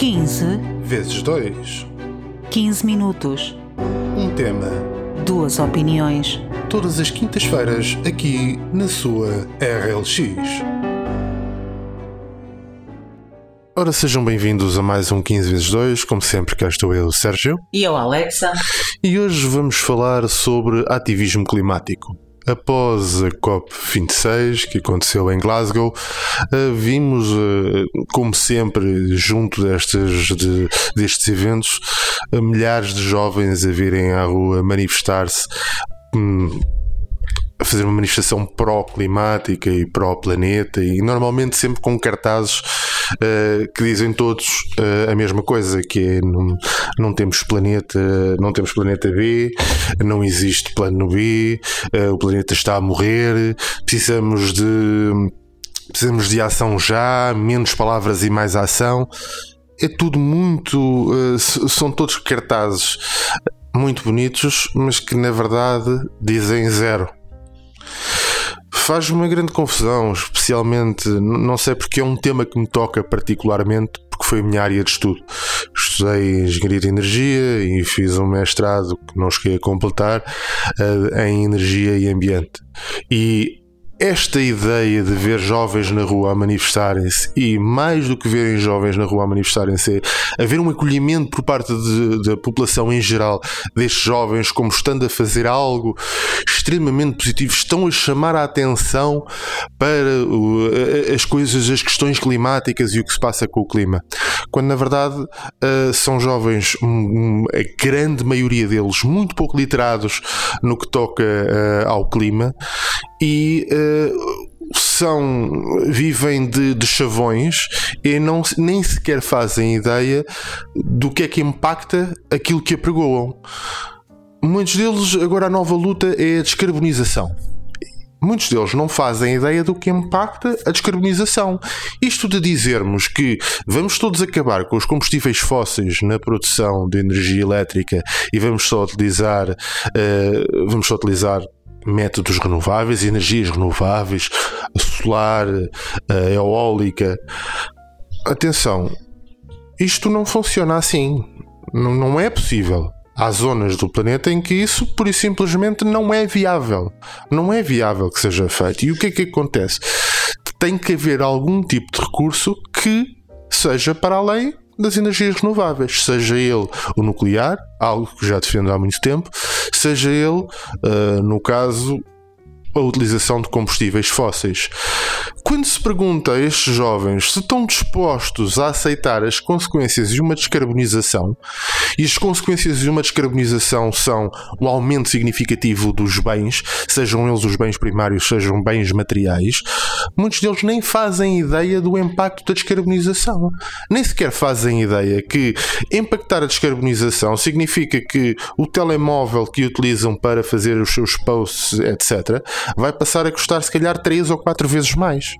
15 vezes 2, 15 minutos, um tema, duas opiniões, todas as quintas-feiras aqui na sua RLX. Ora, sejam bem-vindos a mais um 15 vezes 2, como sempre cá estou eu, Sérgio. E eu, Alexa. E hoje vamos falar sobre ativismo climático. Após a COP26, que aconteceu em Glasgow, vimos, como sempre, junto destes eventos, milhares de jovens a virem à rua manifestar-se, a fazer uma manifestação pró-climática e pró-planeta, e normalmente sempre com cartazes que dizem todos a mesma coisa, que é não temos planeta B, não existe plano B, o planeta está a morrer, precisamos de ação já, menos palavras e mais ação. É tudo muito, são todos cartazes muito bonitos, mas que na verdade dizem zero. Faz-me uma grande confusão, especialmente, não sei porque é um tema que me toca particularmente, porque foi a minha área de estudo. Estudei Engenharia de Energia e fiz um mestrado que não cheguei a completar em Energia e Ambiente. E esta ideia de ver jovens na rua a manifestarem-se, e mais do que verem jovens na rua a manifestarem-se, é haver um acolhimento por parte da população em geral, destes jovens, como estando a fazer algo extremamente positivo, estão a chamar a atenção para as coisas, as questões climáticas e o que se passa com o clima. Quando na verdade são jovens, a grande maioria deles, muito pouco literados no que toca ao clima, e vivem de chavões e nem sequer fazem ideia do que é que impacta aquilo que apregoam. Muitos deles, agora a nova luta é a descarbonização. Muitos deles não fazem ideia do que impacta a descarbonização. Isto de dizermos que vamos todos acabar com os combustíveis fósseis na produção de energia elétrica e vamos só utilizar métodos renováveis, energias renováveis, solar, eólica. Atenção, isto não funciona assim. Não é possível. Há zonas do planeta em que isso, pura e simplesmente, não é viável. Não é viável que seja feito. E o que é que acontece? Tem que haver algum tipo de recurso que seja para além das energias renováveis, seja ele o nuclear, algo que já defendo há muito tempo, seja ele, no caso, a utilização de combustíveis fósseis. Quando se pergunta a estes jovens se estão dispostos a aceitar as consequências de uma descarbonização, e as consequências de uma descarbonização são o aumento significativo dos bens, sejam eles os bens primários, sejam bens materiais, muitos deles nem fazem ideia do impacto da descarbonização. Nem sequer fazem ideia que impactar a descarbonização significa que o telemóvel que utilizam para fazer os seus posts, etc., vai passar a custar se calhar 3 ou 4 vezes mais,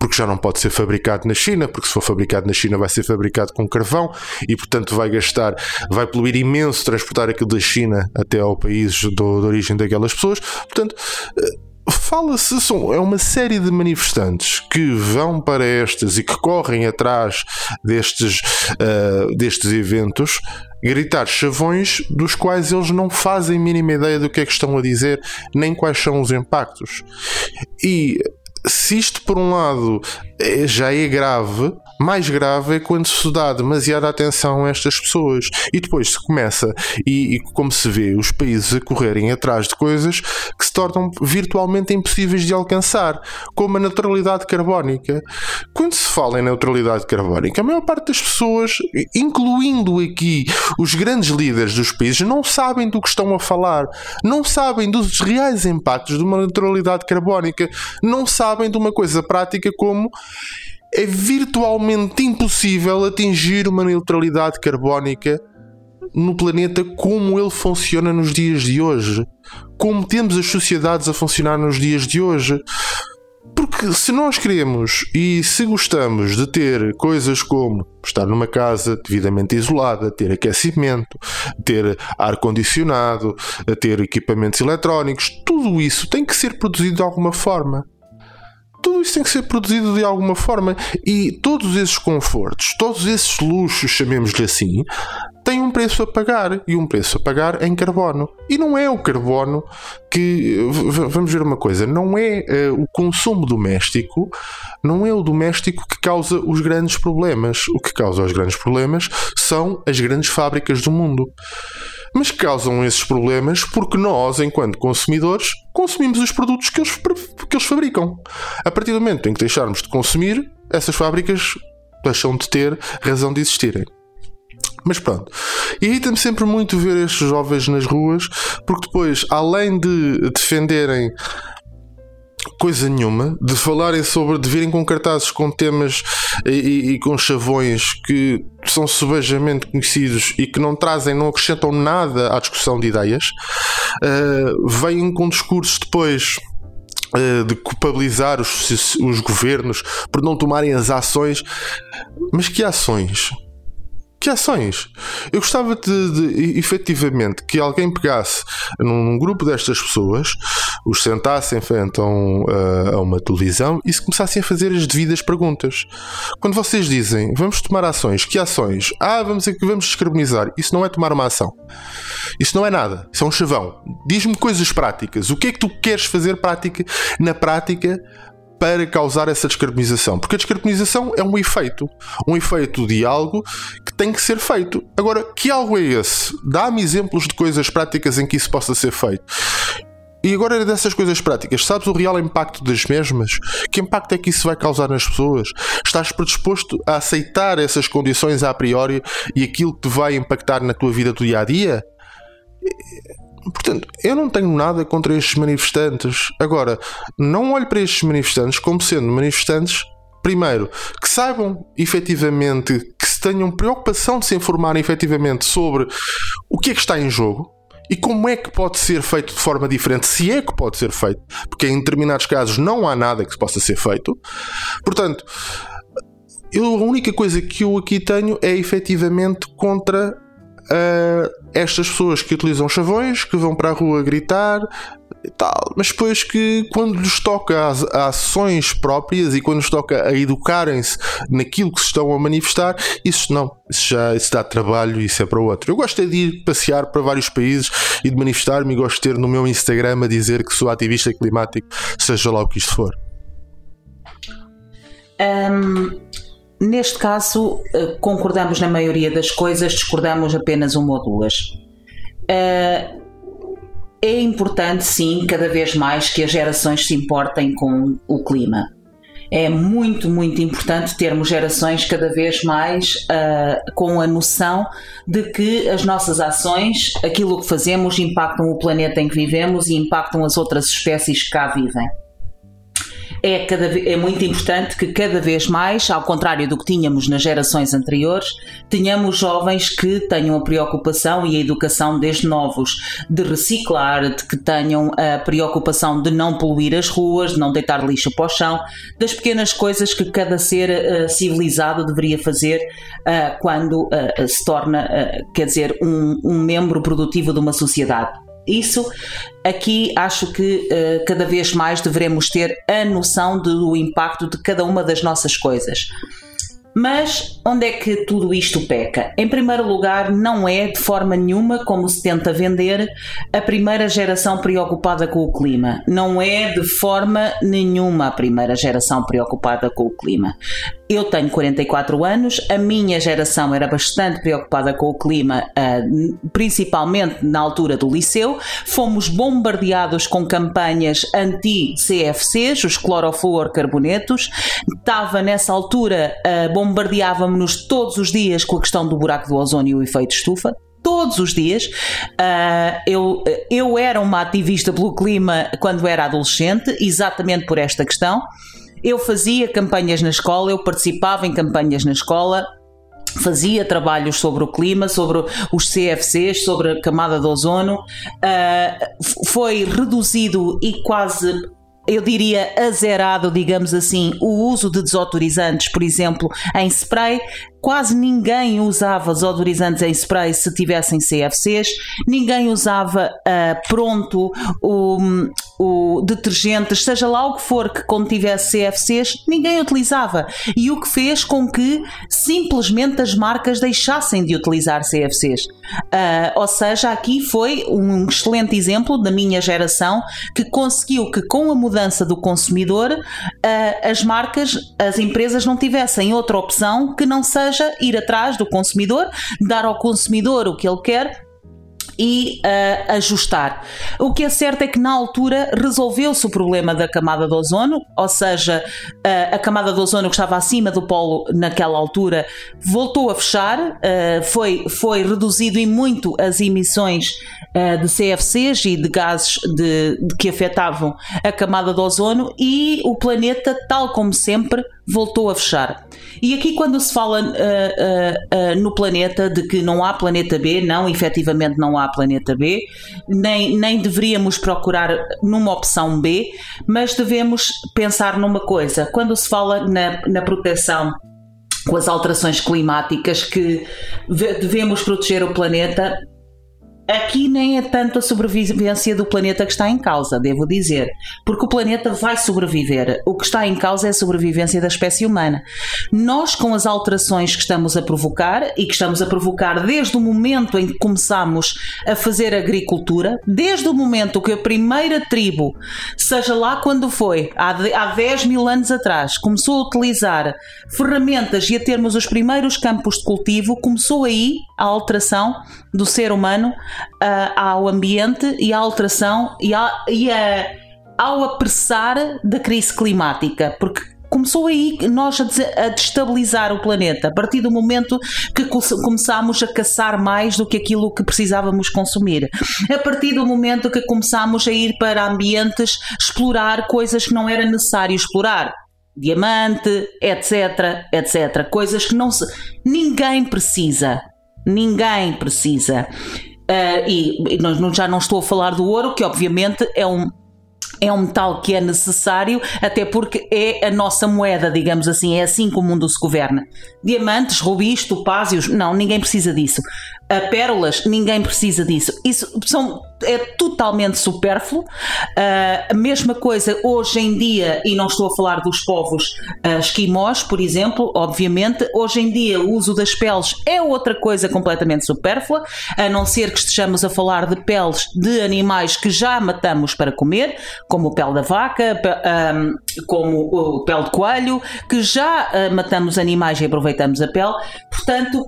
porque já não pode ser fabricado na China, porque se for fabricado na China vai ser fabricado com carvão e portanto vai poluir imenso transportar aquilo da China até ao país de origem daquelas pessoas. Portanto, fala-se, é uma série de manifestantes que vão para estas e que correm atrás destes eventos gritar chavões dos quais eles não fazem mínima ideia do que é que estão a dizer, nem quais são os impactos. E se isto por um lado já é grave, mais grave é quando se dá demasiada atenção a estas pessoas e depois se começa, e como se vê, os países a correrem atrás de coisas que se tornam virtualmente impossíveis de alcançar, como a neutralidade carbónica. Quando se fala em neutralidade carbónica, a maior parte das pessoas, incluindo aqui os grandes líderes dos países, não sabem do que estão a falar, não sabem dos reais impactos de uma neutralidade carbónica, não sabem de uma coisa prática como é virtualmente impossível atingir uma neutralidade carbónica no planeta como ele funciona nos dias de hoje, como temos as sociedades a funcionar nos dias de hoje. Porque se nós queremos e se gostamos de ter coisas como estar numa casa devidamente isolada, ter aquecimento, ter ar-condicionado, ter equipamentos eletrónicos, tudo isso tem que ser produzido de alguma forma. tudo isso tem que ser produzido de alguma forma, e todos esses confortos, todos esses luxos, chamemos-lhe assim, têm um preço a pagar, e um preço a pagar em carbono. E não é o carbono que, vamos ver uma coisa, não é o consumo doméstico, não é o doméstico que causa os grandes problemas. O que causa os grandes problemas são as grandes fábricas do mundo. Mas causam esses problemas porque nós, enquanto consumidores, consumimos os produtos que eles fabricam. A partir do momento em que deixarmos de consumir, essas fábricas deixam de ter razão de existirem. Mas pronto, irrita-me sempre muito ver estes jovens nas ruas, porque depois, além de defenderem coisa nenhuma, de falarem sobre, de virem com cartazes com temas e com chavões que são subejamente conhecidos e que não trazem, não acrescentam nada à discussão de ideias, vêm com discursos depois de culpabilizar os governos por não tomarem as ações. Mas que ações? Que ações? Eu gostava de efetivamente que alguém pegasse num grupo destas pessoas, os sentasse em frente a uma televisão e se começassem a fazer as devidas perguntas. Quando vocês dizem, vamos tomar ações, que ações? Vamos descarbonizar. Isso não é tomar uma ação. Isso não é nada. Isso é um chavão. Diz-me coisas práticas. O que é que tu queres fazer na prática para causar essa descarbonização? Porque a descarbonização é um efeito de algo que tem que ser feito. Agora, que algo é esse? Dá-me exemplos de coisas práticas em que isso possa ser feito. E agora, dessas coisas práticas, sabes o real impacto das mesmas? Que impacto é que isso vai causar nas pessoas? Estás predisposto a aceitar essas condições a priori e aquilo que te vai impactar na tua vida do dia-a-dia? Portanto, eu não tenho nada contra estes manifestantes. Agora, não olho para estes manifestantes como sendo manifestantes, primeiro, que saibam efetivamente, que se tenham preocupação de se informarem efetivamente sobre o que é que está em jogo e como é que pode ser feito de forma diferente, se é que pode ser feito, porque em determinados casos não há nada que se possa ser feito. Portanto, a única coisa que eu aqui tenho é efetivamente contra estas pessoas que utilizam chavões, que vão para a rua gritar e tal, mas depois que quando lhes toca a ações próprias e quando lhes toca a educarem-se naquilo que se estão a manifestar, isso não, isso dá trabalho, isso é para o outro. Eu gosto de ir passear para vários países e de manifestar-me, e gosto de ter no meu Instagram a dizer que sou ativista climático, seja lá o que isto for. Neste caso, concordamos na maioria das coisas, discordamos apenas uma ou duas. É importante, sim, cada vez mais que as gerações se importem com o clima. É muito, muito importante termos gerações cada vez mais com a noção de que as nossas ações, aquilo que fazemos, impactam o planeta em que vivemos e impactam as outras espécies que cá vivem. É muito importante que cada vez mais, ao contrário do que tínhamos nas gerações anteriores, tenhamos jovens que tenham a preocupação e a educação desde novos de reciclar, de que tenham a preocupação de não poluir as ruas, de não deitar lixo para o chão, das pequenas coisas que cada ser civilizado deveria fazer quando se torna, quer dizer, um membro produtivo de uma sociedade. Isso aqui acho que cada vez mais deveremos ter a noção do impacto de cada uma das nossas coisas. Mas onde é que tudo isto peca? Em primeiro lugar, não é de forma nenhuma, como se tenta vender, a primeira geração preocupada com o clima. Não é de forma nenhuma a primeira geração preocupada com o clima. Eu tenho 44 anos, a minha geração era bastante preocupada com o clima, principalmente na altura do liceu. Fomos bombardeados com campanhas anti-CFCs, os clorofluorcarbonetos. Estava nessa altura bombardeávamos-nos todos os dias com a questão do buraco do ozônio e o efeito estufa. Todos os dias. Eu era uma ativista pelo clima quando era adolescente, exatamente por esta questão. Eu fazia campanhas na escola, eu participava em campanhas na escola, fazia trabalhos sobre o clima, sobre os CFCs, sobre a camada de ozono. Foi reduzido e quase, eu diria, azerado, digamos assim, o uso de desodorizantes, por exemplo, em spray, Quase ninguém usava desodorizantes em spray se tivessem CFCs, ninguém usava o detergente, seja lá o que for que contivesse CFCs, ninguém utilizava. E o que fez com que simplesmente as marcas deixassem de utilizar CFCs. Ou seja, aqui foi um excelente exemplo da minha geração que conseguiu que com a mudança do consumidor, as marcas, as empresas não tivessem outra opção que não seja ir atrás do consumidor, dar ao consumidor o que ele quer e ajustar. O que é certo é que na altura resolveu-se o problema da camada de ozono, ou seja, a camada de ozono que estava acima do polo naquela altura voltou a fechar, foi reduzido em muito as emissões de CFCs e de gases de que afetavam a camada de ozono, e o planeta, tal como sempre, voltou a fechar. E aqui quando se fala no planeta, de que não há planeta B, não, efetivamente não há planeta B, nem deveríamos procurar numa opção B, mas devemos pensar numa coisa. Quando se fala na proteção com as alterações climáticas, que devemos proteger o planeta, aqui nem é tanto a sobrevivência do planeta que está em causa, devo dizer, porque o planeta vai sobreviver. O que está em causa é a sobrevivência da espécie humana. Nós, com as alterações que estamos a provocar, e que estamos a provocar desde o momento em que começamos a fazer agricultura, desde o momento que a primeira tribo, seja lá quando foi, há 10 mil anos atrás, começou a utilizar ferramentas e a termos os primeiros campos de cultivo, começou aí a alteração do ser humano ao ambiente e à alteração ao apressar da crise climática, porque começou aí nós a destabilizar o planeta, a partir do momento que começámos a caçar mais do que aquilo que precisávamos consumir, a partir do momento que começámos a ir para ambientes explorar coisas que não era necessário explorar, diamante, etc, etc, coisas que não se... ninguém precisa. E já não estou a falar do ouro, que obviamente é um metal que é necessário, até porque é a nossa moeda, digamos assim, é assim que o mundo se governa. Diamantes, rubis, topázios, não, ninguém precisa disso. Pérolas, ninguém precisa disso. É totalmente supérfluo. A mesma coisa hoje em dia, e não estou a falar dos povos esquimós, por exemplo, obviamente, hoje em dia o uso das peles é outra coisa completamente supérflua, a não ser que estejamos a falar de peles de animais que já matamos para comer, como o pele da vaca, como o pele de coelho, que já matamos animais e aproveitamos a pele. Portanto,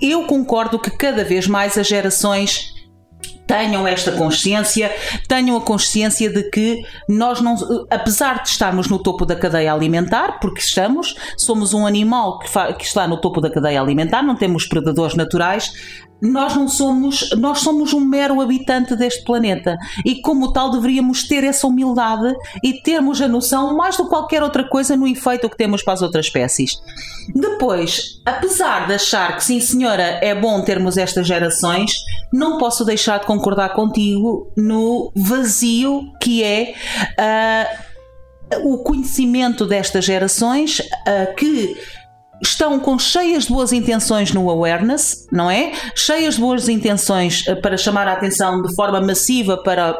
eu concordo que cada vez mais as gerações tenham esta consciência, tenham a consciência de que nós não, apesar de estarmos no topo da cadeia alimentar, porque somos um animal que está no topo da cadeia alimentar, não temos predadores naturais, nós somos um mero habitante deste planeta, e como tal deveríamos ter essa humildade e termos a noção, mais do que qualquer outra coisa, no efeito que temos para as outras espécies. Depois, apesar de achar que sim senhora, é bom termos estas gerações, não posso deixar de concordar contigo no vazio que é o conhecimento destas gerações, que estão com cheias de boas intenções no awareness, não é? Cheias de boas intenções para chamar a atenção de forma massiva para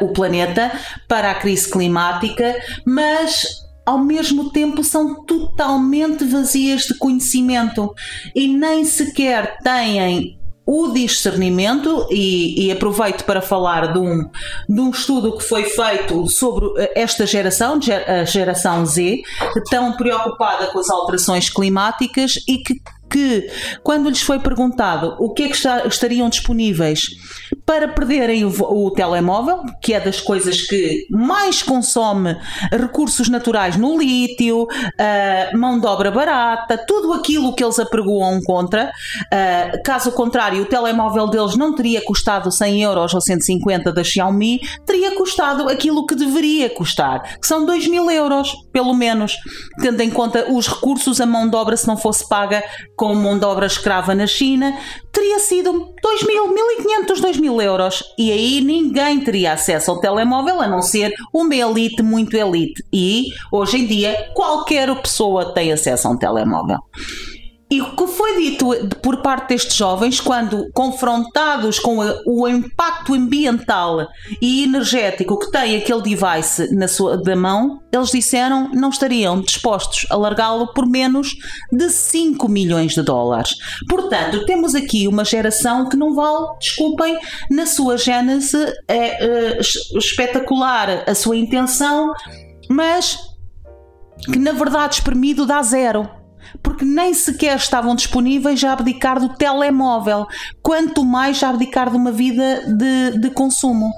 o planeta, para a crise climática, mas ao mesmo tempo são totalmente vazias de conhecimento e nem sequer têm o discernimento, e aproveito para falar de um estudo que foi feito sobre esta geração, a geração Z, tão preocupada com as alterações climáticas, e que quando lhes foi perguntado o que é que estariam disponíveis para perderem o telemóvel, que é das coisas que mais consome recursos naturais, no lítio, mão de obra barata, tudo aquilo que eles apregoam contra, caso contrário o telemóvel deles não teria custado 100 euros ou 150 da Xiaomi, teria custado aquilo que deveria custar, que são 2.000 euros, pelo menos, tendo em conta os recursos, a mão de obra, se não fosse paga com mão de obra escrava na China, teria sido 2.500 €, e aí ninguém teria acesso ao telemóvel a não ser uma elite muito elite, e hoje em dia qualquer pessoa tem acesso a um telemóvel. E o que foi dito por parte destes jovens quando confrontados com o impacto ambiental e energético que tem aquele device da mão, eles disseram que não estariam dispostos a largá-lo por menos de $5 milhões. Portanto, temos aqui uma geração que não vale, desculpem, na sua gênese é espetacular a sua intenção, mas que na verdade espremido dá zero. Porque nem sequer estavam disponíveis a abdicar do telemóvel, quanto mais a abdicar de uma vida de consumo.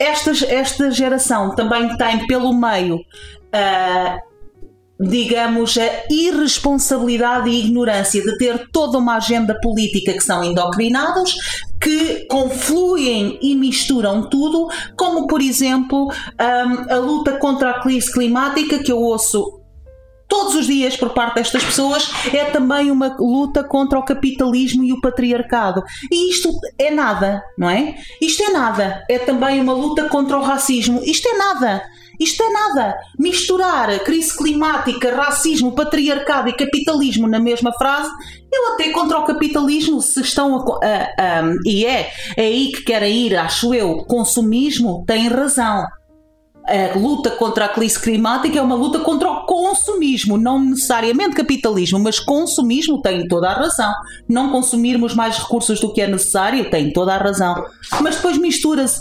Esta geração também tem pelo meio, digamos, a irresponsabilidade e ignorância de ter toda uma agenda política que são endocrinados, que confluem e misturam tudo, como por exemplo a luta contra a crise climática, que eu ouço todos os dias por parte destas pessoas, é também uma luta contra o capitalismo e o patriarcado. E isto é nada, não é? Isto é nada. É também uma luta contra o racismo. Isto é nada. Isto é nada. Misturar crise climática, racismo, patriarcado e capitalismo na mesma frase, eu até contra o capitalismo, se estão e é aí que querem ir, acho eu, consumismo, têm razão. A luta contra a crise climática é uma luta contra o consumismo, não necessariamente capitalismo, mas consumismo, tem toda a razão. Não consumirmos mais recursos do que é necessário, tem toda a razão. Mas depois mistura-se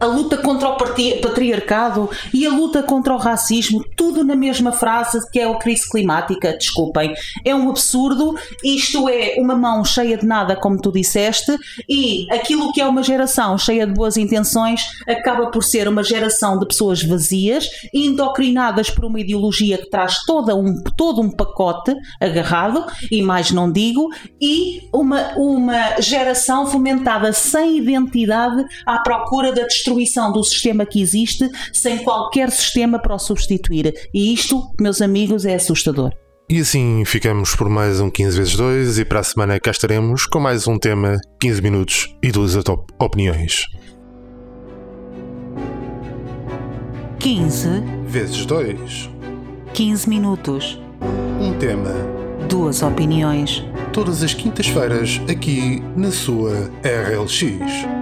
a luta contra o patriarcado e a luta contra o racismo, tudo na mesma frase que é a crise climática. Desculpem, é um absurdo. Isto é uma mão cheia de nada, como tu disseste, e aquilo que é uma geração cheia de boas intenções acaba por ser uma geração de pessoas vazias, endocrinadas por uma ideologia que traz todo um pacote agarrado, e mais não digo, e uma geração fomentada sem identidade à procura da destruição do sistema que existe, sem qualquer sistema para o substituir. E isto, meus amigos, é assustador. E assim ficamos por mais um 15x2, e para a semana cá estaremos com mais um tema, 15 minutos e 12 opiniões. 15x2, 15 minutos, um tema, duas opiniões. Todas as quintas-feiras aqui na sua RLX.